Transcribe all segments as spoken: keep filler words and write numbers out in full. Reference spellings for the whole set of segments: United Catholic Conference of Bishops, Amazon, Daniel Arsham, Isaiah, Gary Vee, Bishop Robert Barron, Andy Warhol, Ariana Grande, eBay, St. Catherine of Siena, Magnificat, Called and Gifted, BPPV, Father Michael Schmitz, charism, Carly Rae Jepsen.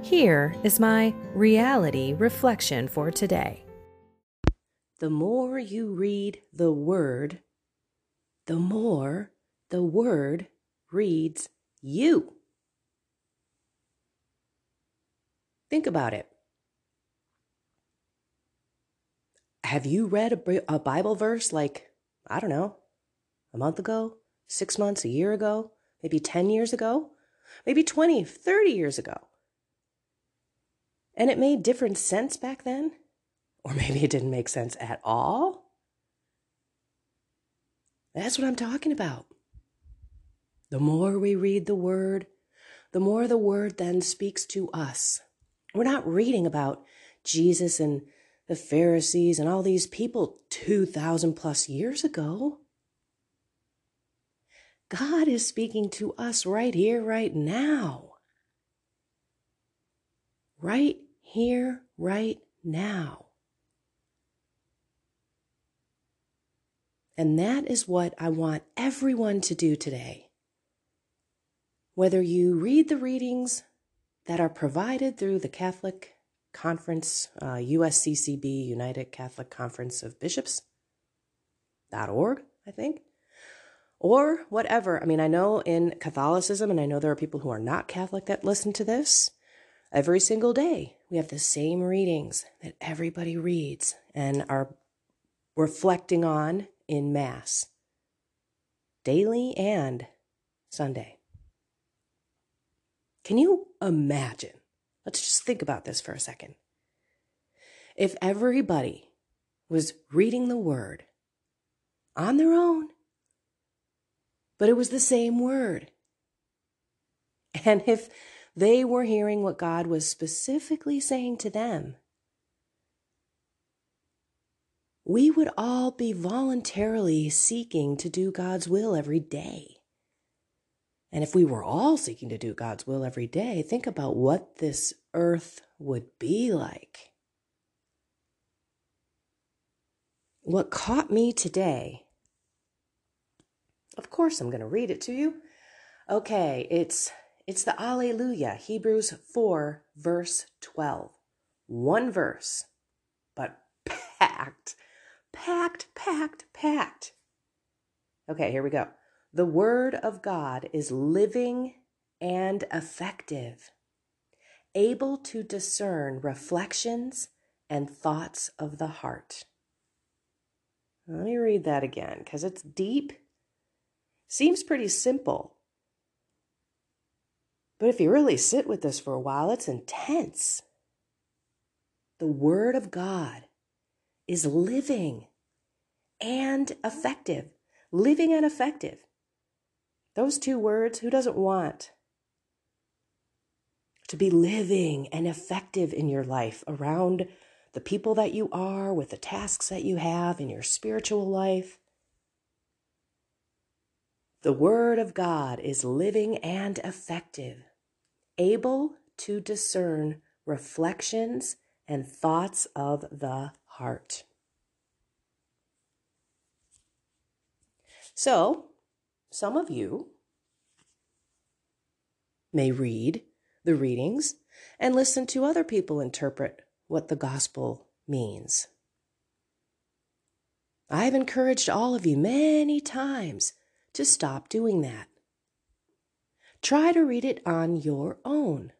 Here is my reality reflection for today. The more you read the Word, the more the Word reads you. Think about it. Have you read a, a Bible verse like, I don't know, a month ago, six months, a year ago, maybe ten years ago, maybe twenty, thirty years ago? And it made different sense back then, or maybe it didn't make sense at all. That's what I'm talking about. The more we read the Word, the more the Word then speaks to us. We're not reading about Jesus and the Pharisees and all these people two thousand plus years ago. God is speaking to us right here, right now. Right here, right now. And that is what I want everyone to do today. Whether you read the readings that are provided through the Catholic Conference, uh, U S C C B, United Catholic Conference of Bishops, .org, I think, or whatever. I mean, I know in Catholicism, and I know there are people who are not Catholic that listen to this, every single day, we have the same readings that everybody reads and are reflecting on in Mass, daily and Sunday. Can you imagine? Let's just think about this for a second. If everybody was reading the Word on their own, but it was the same Word, and if they were hearing what God was specifically saying to them, we would all be voluntarily seeking to do God's will every day. And if we were all seeking to do God's will every day, think about what this earth would be like. What caught me today, of course I'm going to read it to you. Okay, it's... It's the Alleluia, Hebrews four, verse twelve. One verse, but packed, packed, packed, packed. Okay, here we go. The Word of God is living and effective, able to discern reflections and thoughts of the heart. Let me read that again, because it's deep. Seems pretty simple. But if you really sit with this for a while, it's intense. The Word of God is living and effective. Living and effective. Those two words, who doesn't want to be living and effective in your life around the people that you are, with the tasks that you have in your spiritual life? The Word of God is living and effective, able to discern reflections and thoughts of the heart. So, some of you may read the readings and listen to other people interpret what the gospel means. I've encouraged all of you many times to stop doing that. Try to read it on your own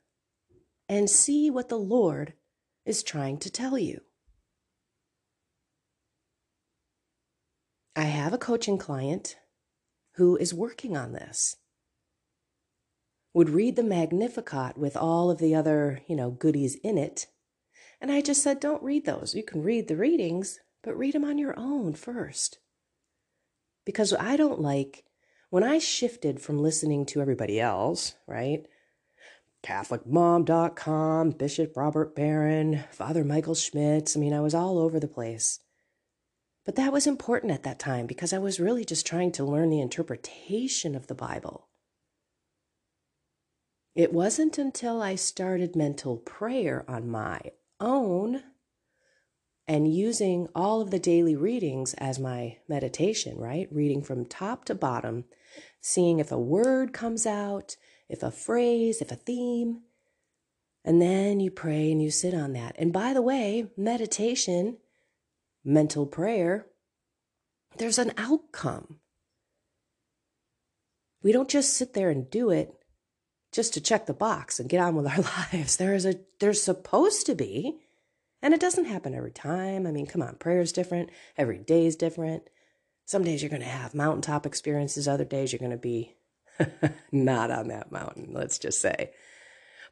and see what the Lord is trying to tell you. I have a coaching client who is working on this, would read the Magnificat with all of the other, you know, goodies in it. And I just said, don't read those. You can read the readings, but read them on your own first. Because I don't like, when I shifted from listening to everybody else, right? Catholic Mom dot com, Bishop Robert Barron, Father Michael Schmitz. I mean, I was all over the place. But that was important at that time because I was really just trying to learn the interpretation of the Bible. It wasn't until I started mental prayer on my own and using all of the daily readings as my meditation, right? Reading from top to bottom, seeing if a word comes out, if a phrase, if a theme, and then you pray and you sit on that. And by the way, meditation, mental prayer, there's an outcome. We don't just sit there and do it just to check the box and get on with our lives. There is a, there's supposed to be, and it doesn't happen every time. I mean, come on, prayer is different. Every day is different. Some days you're going to have mountaintop experiences. Other days you're going to be not on that mountain, let's just say.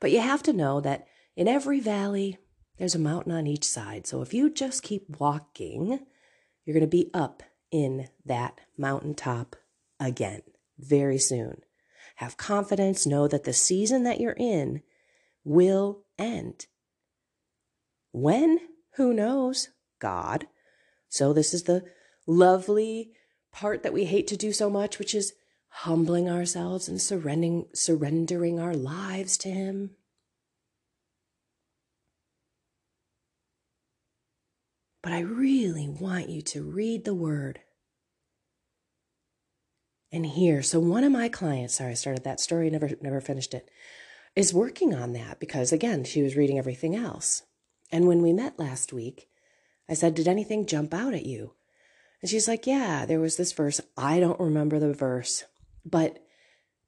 But you have to know that in every valley, there's a mountain on each side. So if you just keep walking, you're going to be up in that mountaintop again very soon. Have confidence. Know that the season that you're in will end. When? Who knows? God. So this is the lovely part that we hate to do so much, which is humbling ourselves and surrendering, surrendering our lives to Him. But I really want you to read the Word and hear. So one of my clients, sorry, I started that story, never, never finished it, is working on that because, again, she was reading everything else. And when we met last week, I said, did anything jump out at you? And she's like, yeah, there was this verse. I don't remember the verse, but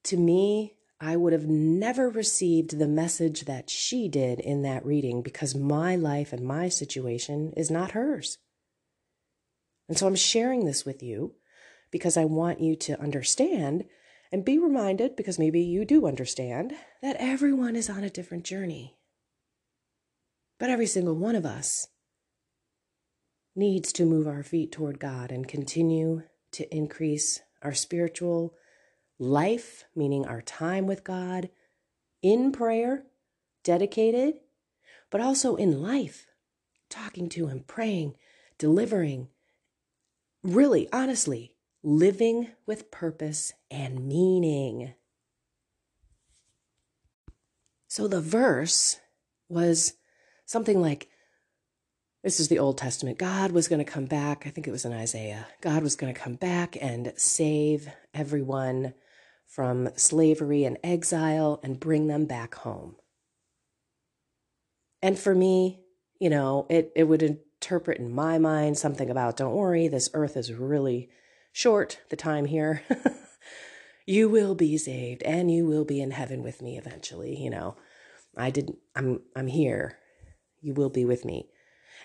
to me, I would have never received the message that she did in that reading because my life and my situation is not hers. And so I'm sharing this with you because I want you to understand and be reminded, because maybe you do understand, that everyone is on a different journey. But every single one of us needs to move our feet toward God and continue to increase our spiritual life, meaning our time with God, in prayer, dedicated, but also in life, talking to Him, praying, delivering, really, honestly, living with purpose and meaning. So the verse was something like, this is the Old Testament. God was going to come back. I think it was in Isaiah. God was going to come back and save everyone from slavery and exile and bring them back home. And for me, you know, it, it would interpret in my mind something about, don't worry, this earth is really short, the time here. You will be saved and you will be in heaven with me eventually. You know, I didn't, I'm, I'm here. You will be with me.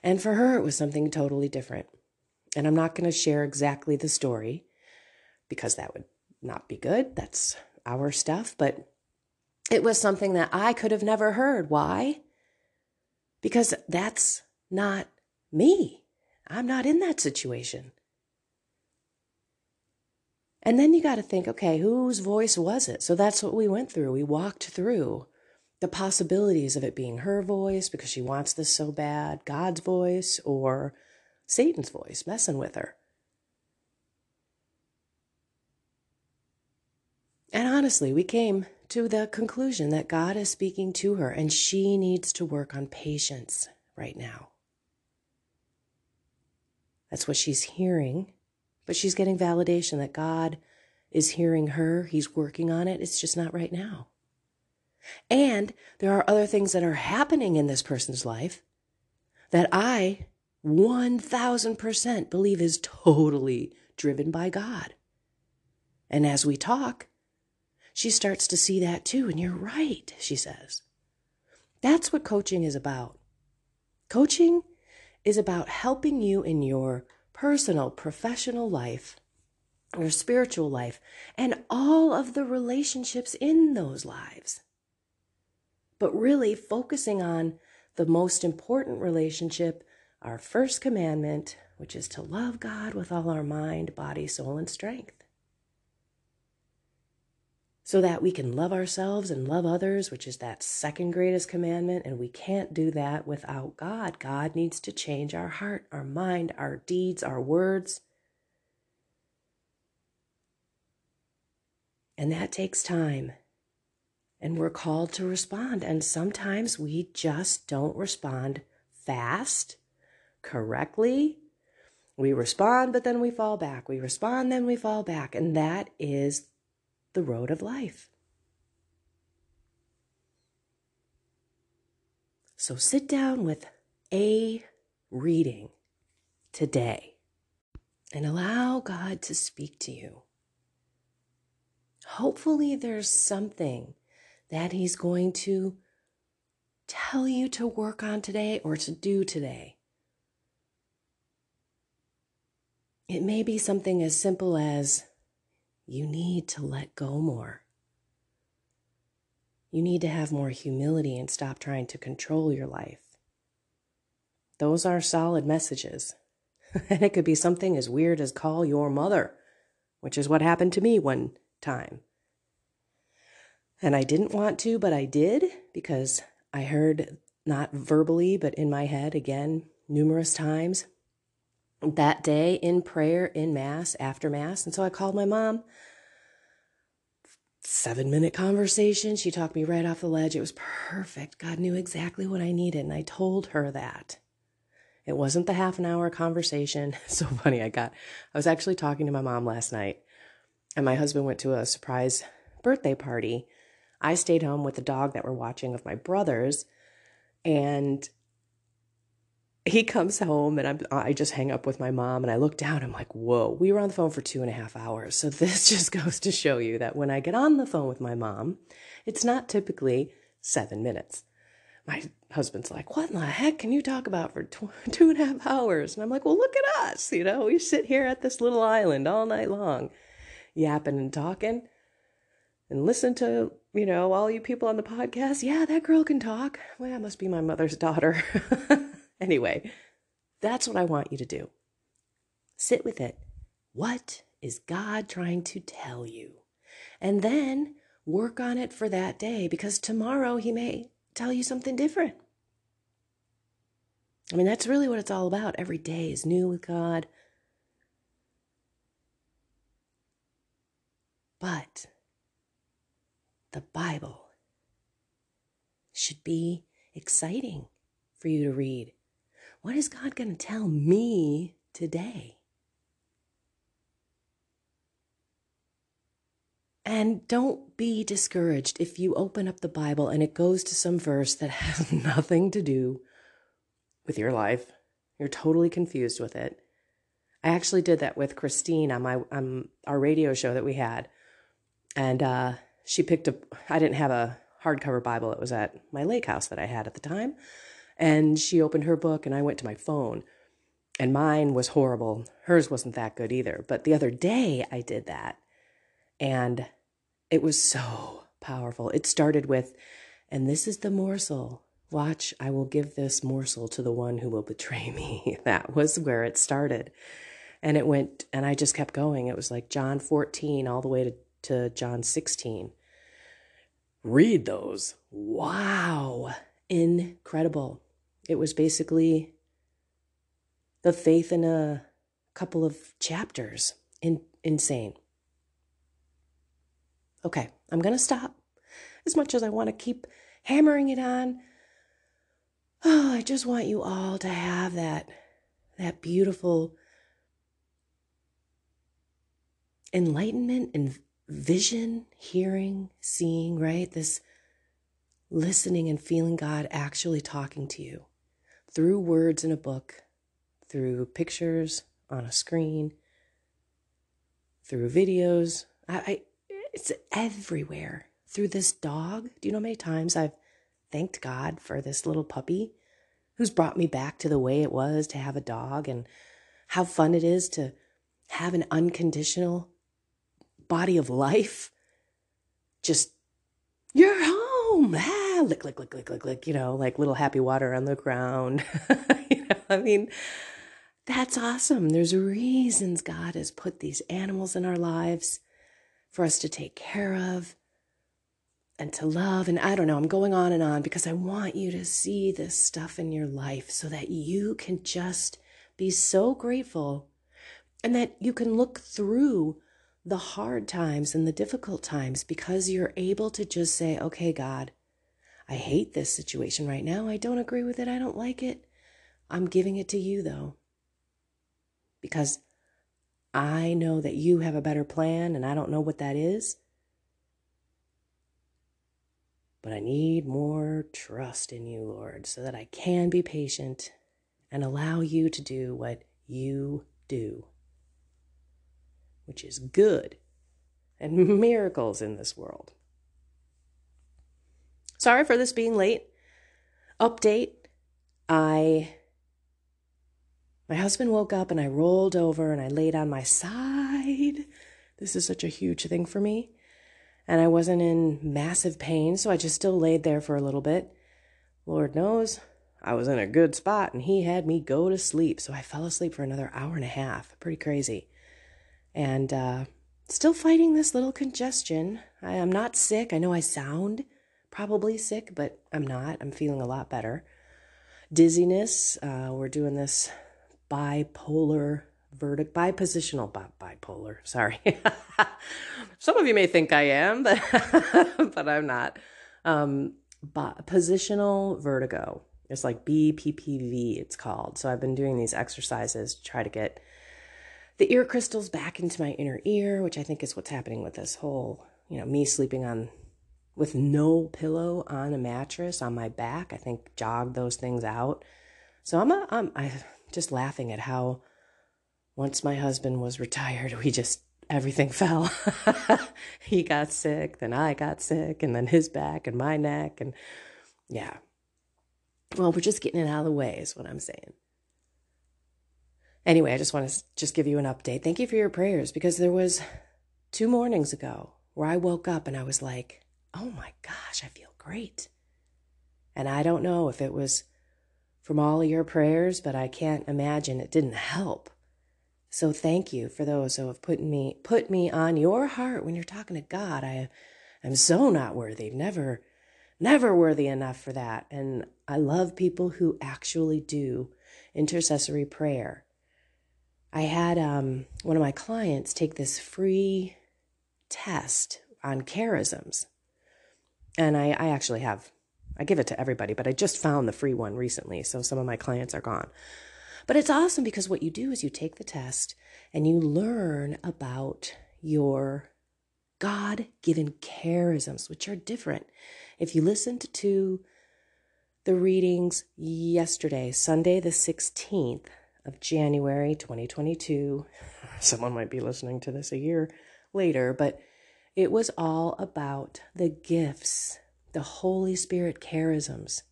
And for her, it was something totally different. And I'm not going to share exactly the story because that would not be good. That's our stuff. But it was something that I could have never heard. Why? Because that's not me. I'm not in that situation. And then you got to think, okay, whose voice was it? So that's what we went through. We walked through the possibilities of it being her voice because she wants this so bad, God's voice, or Satan's voice messing with her. And honestly, we came to the conclusion that God is speaking to her and she needs to work on patience right now. That's what she's hearing, but she's getting validation that God is hearing her. He's working on it. It's just not right now. And there are other things that are happening in this person's life that I one thousand percent believe is totally driven by God. And as we talk, she starts to see that too. And you're right, she says. That's what coaching is about. Coaching is about helping you in your personal, professional life, your spiritual life, and all of the relationships in those lives. But really focusing on the most important relationship, our first commandment, which is to love God with all our mind, body, soul, and strength. So that we can love ourselves and love others, which is that second greatest commandment, and we can't do that without God. God needs to change our heart, our mind, our deeds, our words. And that takes time. And we're called to respond. And sometimes we just don't respond fast, correctly. We respond, but then we fall back. We respond, then we fall back. And that is the road of life. So sit down with a reading today and allow God to speak to you. Hopefully there's something that he's going to tell you to work on today or to do today. It may be something as simple as you need to let go more. You need to have more humility and stop trying to control your life. Those are solid messages. And it could be something as weird as call your mother, which is what happened to me one time. And I didn't want to, but I did, because I heard, not verbally, but in my head again, numerous times, that day in prayer, in Mass, after Mass. And so I called my mom. Seven-minute conversation. She talked me right off the ledge. It was perfect. God knew exactly what I needed, and I told her that. It wasn't the half-an-hour conversation. It's so funny. I got, I was actually talking to my mom last night, and my husband went to a surprise birthday party. I stayed home with the dog that we're watching of my brother's, and he comes home, and I'm, I just hang up with my mom, and I look down. I'm like, whoa, we were on the phone for two and a half hours. So this just goes to show you that when I get on the phone with my mom, it's not typically seven minutes. My husband's like, what in the heck can you talk about for tw- two and a half hours? And I'm like, well, look at us. You know, we sit here at this little island all night long, yapping and talking, and listen to, you know, all you people on the podcast. Yeah, that girl can talk. Well, that must be my mother's daughter. Anyway, that's what I want you to do. Sit with it. What is God trying to tell you? And then work on it for that day, because tomorrow he may tell you something different. I mean, that's really what it's all about. Every day is new with God. But the Bible should be exciting for you to read. What is God going to tell me today? And don't be discouraged if you open up the Bible and it goes to some verse that has nothing to do with your life. You're totally confused with it. I actually did that with Christine on my on our radio show that we had. And uh, she picked up, I didn't have a hardcover Bible. It was at my lake house that I had at the time. And she opened her book, and I went to my phone, and mine was horrible. Hers wasn't that good either. But the other day I did that, and it was so powerful. It started with, and this is the morsel. Watch, I will give this morsel to the one who will betray me. That was where it started. And it went, and I just kept going. It was like John fourteen all the way to, to John sixteen. Read those. Wow. Incredible. It was basically the faith in a couple of chapters. In, insane. Okay, I'm going to stop. As much as I want to keep hammering it on, oh, I just want you all to have that, that beautiful enlightenment and vision, hearing, seeing, right? This listening and feeling God actually talking to you through words in a book, through pictures on a screen, through videos. I, I it's everywhere. Through this dog. Do you know how many times I've thanked God for this little puppy who's brought me back to the way it was to have a dog, and how fun it is to have an unconditional body of life. Just, you're home. Ah, lick, lick, lick, lick, lick, lick, you know, like little happy water on the ground. You know, I mean, that's awesome. There's reasons God has put these animals in our lives for us to take care of and to love. And I don't know, I'm going on and on because I want you to see this stuff in your life so that you can just be so grateful and that you can look through the hard times and the difficult times because you're able to just say, okay, God, I hate this situation right now. I don't agree with it. I don't like it. I'm giving it to you though, because I know that you have a better plan and I don't know what that is, but I need more trust in you, Lord, so that I can be patient and allow you to do what you do, which is good and miracles in this world. Sorry for this being late. Update. I... My husband woke up and I rolled over and I laid on my side. This is such a huge thing for me. And I wasn't in massive pain, so I just still laid there for a little bit. Lord knows, I was in a good spot and he had me go to sleep. So I fell asleep for another hour and a half. Pretty crazy. And uh, still fighting this little congestion. I am not sick. I know I sound probably sick, but I'm not. I'm feeling a lot better. Dizziness. Uh, we're doing this... bipolar verdict, bipositional, bi- bipolar, sorry. Some of you may think I am, but, but I'm not. Um, bi- positional vertigo. It's like B P P V, it's called. So I've been doing these exercises to try to get the ear crystals back into my inner ear, which I think is what's happening with this whole, you know, me sleeping on with no pillow on a mattress on my back. I think jogged those things out. So I'm a, I'm, I... just laughing at how once my husband was retired, we just, everything fell. He got sick, then I got sick, and then his back and my neck. And yeah, well, we're just getting it out of the way is what I'm saying. Anyway, I just want to just give you an update. Thank you for your prayers, because there was two mornings ago where I woke up and I was like, oh my gosh, I feel great. And I don't know if it was from all of your prayers, but I can't imagine it didn't help. So thank you for those who have put me put me on your heart when you're talking to God. I am so not worthy, never, never worthy enough for that. And I love people who actually do intercessory prayer. I had um, one of my clients take this free test on charisms. And I, I actually have I give it to everybody, but I just found the free one recently, so some of my clients are gone. But it's awesome because what you do is you take the test and you learn about your God-given charisms, which are different. If you listened to the readings yesterday, Sunday the sixteenth of January twenty twenty-two, someone might be listening to this a year later, but it was all about the gifts, the Holy Spirit charisms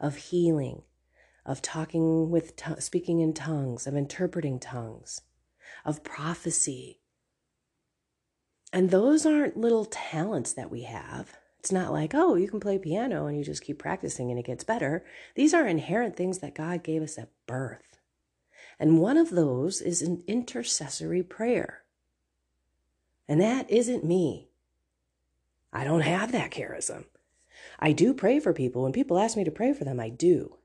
of healing, of talking with, t- speaking in tongues, of interpreting tongues, of prophecy. And those aren't little talents that we have. It's not like, oh, you can play piano and you just keep practicing and it gets better. These are inherent things that God gave us at birth. And one of those is an intercessory prayer. And that isn't me. I don't have that charism. I do pray for people. When people ask me to pray for them, I do.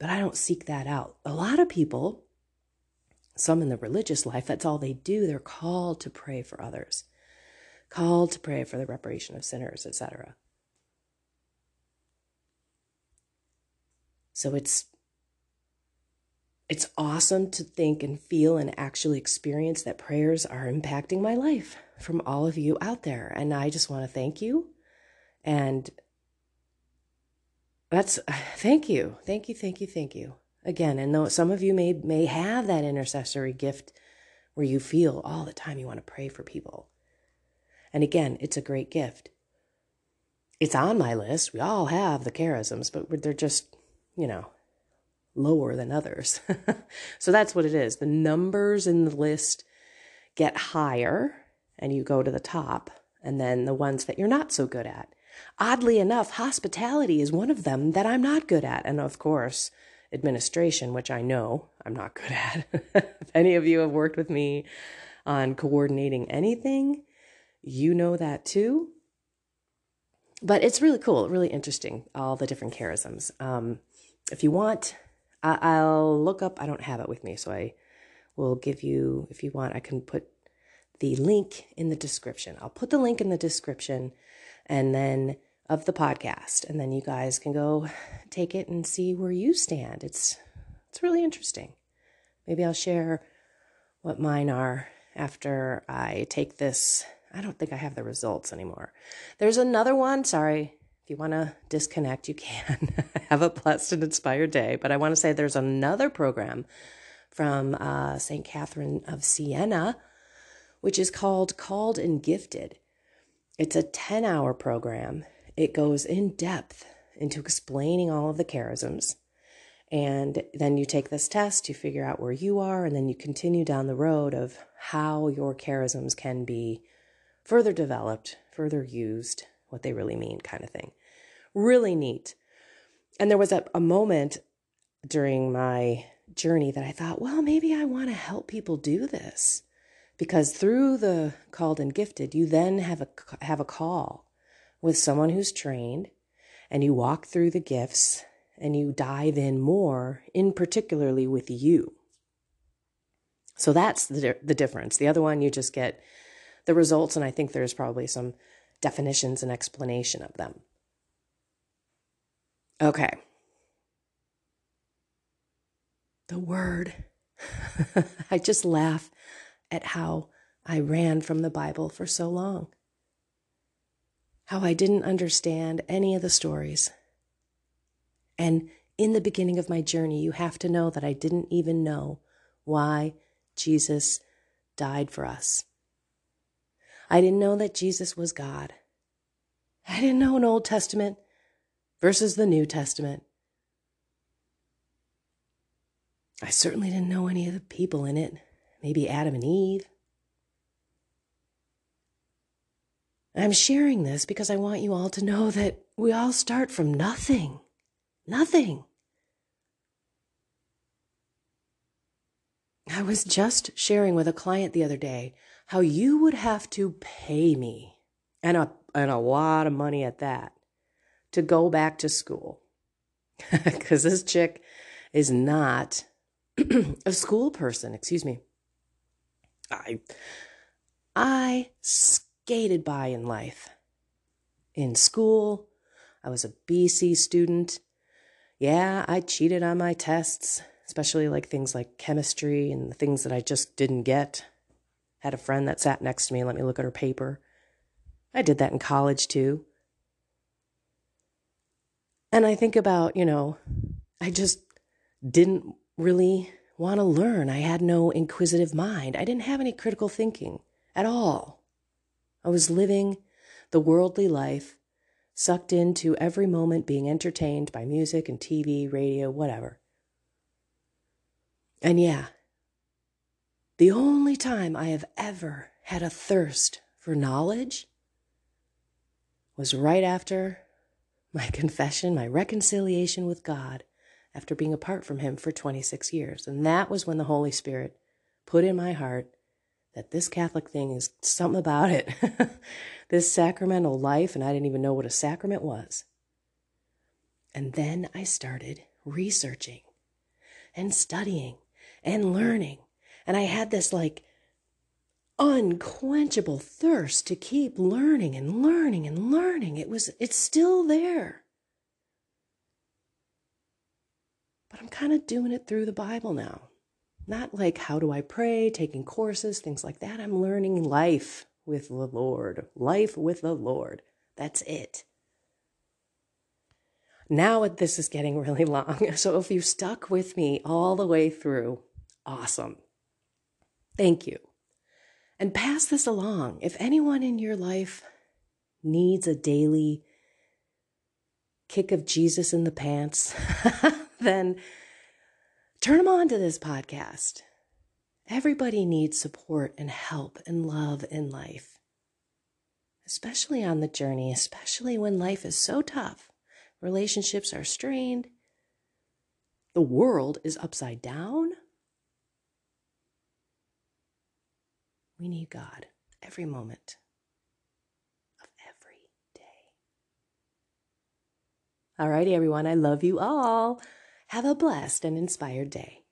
But I don't seek that out. A lot of people, some in the religious life, that's all they do. They're called to pray for others, called to pray for the reparation of sinners, et cetera. So it's it's awesome to think and feel and actually experience that prayers are impacting my life from all of you out there. And I just want to thank you. And that's, thank you. Thank you, thank you, thank you. Again, and though some of you may, may have that intercessory gift where you feel all the time you want to pray for people. And again, it's a great gift. It's on my list. We all have the charisms, but they're just, you know, lower than others. So that's what it is. The numbers in the list get higher and you go to the top, and then the ones that you're not so good at. Oddly enough, hospitality is one of them that I'm not good at. And of course, administration, which I know I'm not good at. If any of you have worked with me on coordinating anything, you know that too. But it's really cool, really interesting, all the different charisms. Um, if you want, I- I'll look up, I don't have it with me, so I will give you, if you want, I can put the link in the description. I'll put the link in the description and then of the podcast, and then you guys can go take it and see where you stand. It's it's really interesting. Maybe I'll share what mine are after I take this. I don't think I have the results anymore. There's another one. Sorry. If you want to disconnect, you can. Have a blessed and inspired day. But I want to say there's another program from uh, Saint Catherine of Siena, which is called Called and Gifted. It's a ten-hour program. It goes in depth into explaining all of the charisms. And then you take this test, you figure out where you are, and then you continue down the road of how your charisms can be further developed, further used, what they really mean kind of thing. Really neat. And there was a, a moment during my journey that I thought, well, maybe I want to help people do this. Because through the Called and Gifted, you then have a, have a call with someone who's trained, and you walk through the gifts and you dive in more, in particularly with you. So that's the, the difference. The other one, you just get the results, and I think there's probably some definitions and explanation of them. Okay. The word. I just laugh at how I ran from the Bible for so long. How I didn't understand any of the stories. And in the beginning of my journey, you have to know that I didn't even know why Jesus died for us. I didn't know that Jesus was God. I didn't know an Old Testament versus the New Testament. I certainly didn't know any of the people in it, maybe Adam and Eve. I'm sharing this because I want you all to know that we all start from nothing. Nothing. I was just sharing with a client the other day how you would have to pay me, and a, and a lot of money at that, to go back to school. Because this chick is not a school person. Excuse me. I, I skated by in life. In school, I was a B C student. Yeah, I cheated on my tests, especially like things like chemistry and the things that I just didn't get. Had a friend that sat next to me and let me look at her paper. I did that in college too. And I think about, you know, I just didn't really want to learn. I had no inquisitive mind. I didn't have any critical thinking at all. I was living the worldly life, sucked into every moment, being entertained by music and T V, radio, whatever. And yeah, the only time I have ever had a thirst for knowledge was right after my confession, my reconciliation with God, after being apart from him for twenty-six years. And that was when the Holy Spirit put in my heart that this Catholic thing is something about it. This sacramental life, and I didn't even know what a sacrament was. And then I started researching and studying and learning. And I had this like unquenchable thirst to keep learning and learning and learning. It was, it's still there. But I'm kind of doing it through the Bible now. Not like how do I pray, taking courses, things like that. I'm learning life with the Lord. Life with the Lord. That's it. Now this is getting really long. So if you stuck with me all the way through, awesome. Thank you. And pass this along. If anyone in your life needs a daily kick of Jesus in the pants, then turn them on to this podcast. Everybody needs support and help and love in life, especially on the journey, especially when life is so tough. Relationships are strained. The world is upside down. We need God every moment of every day. All righty, everyone. I love you all. Have a blessed and inspired day.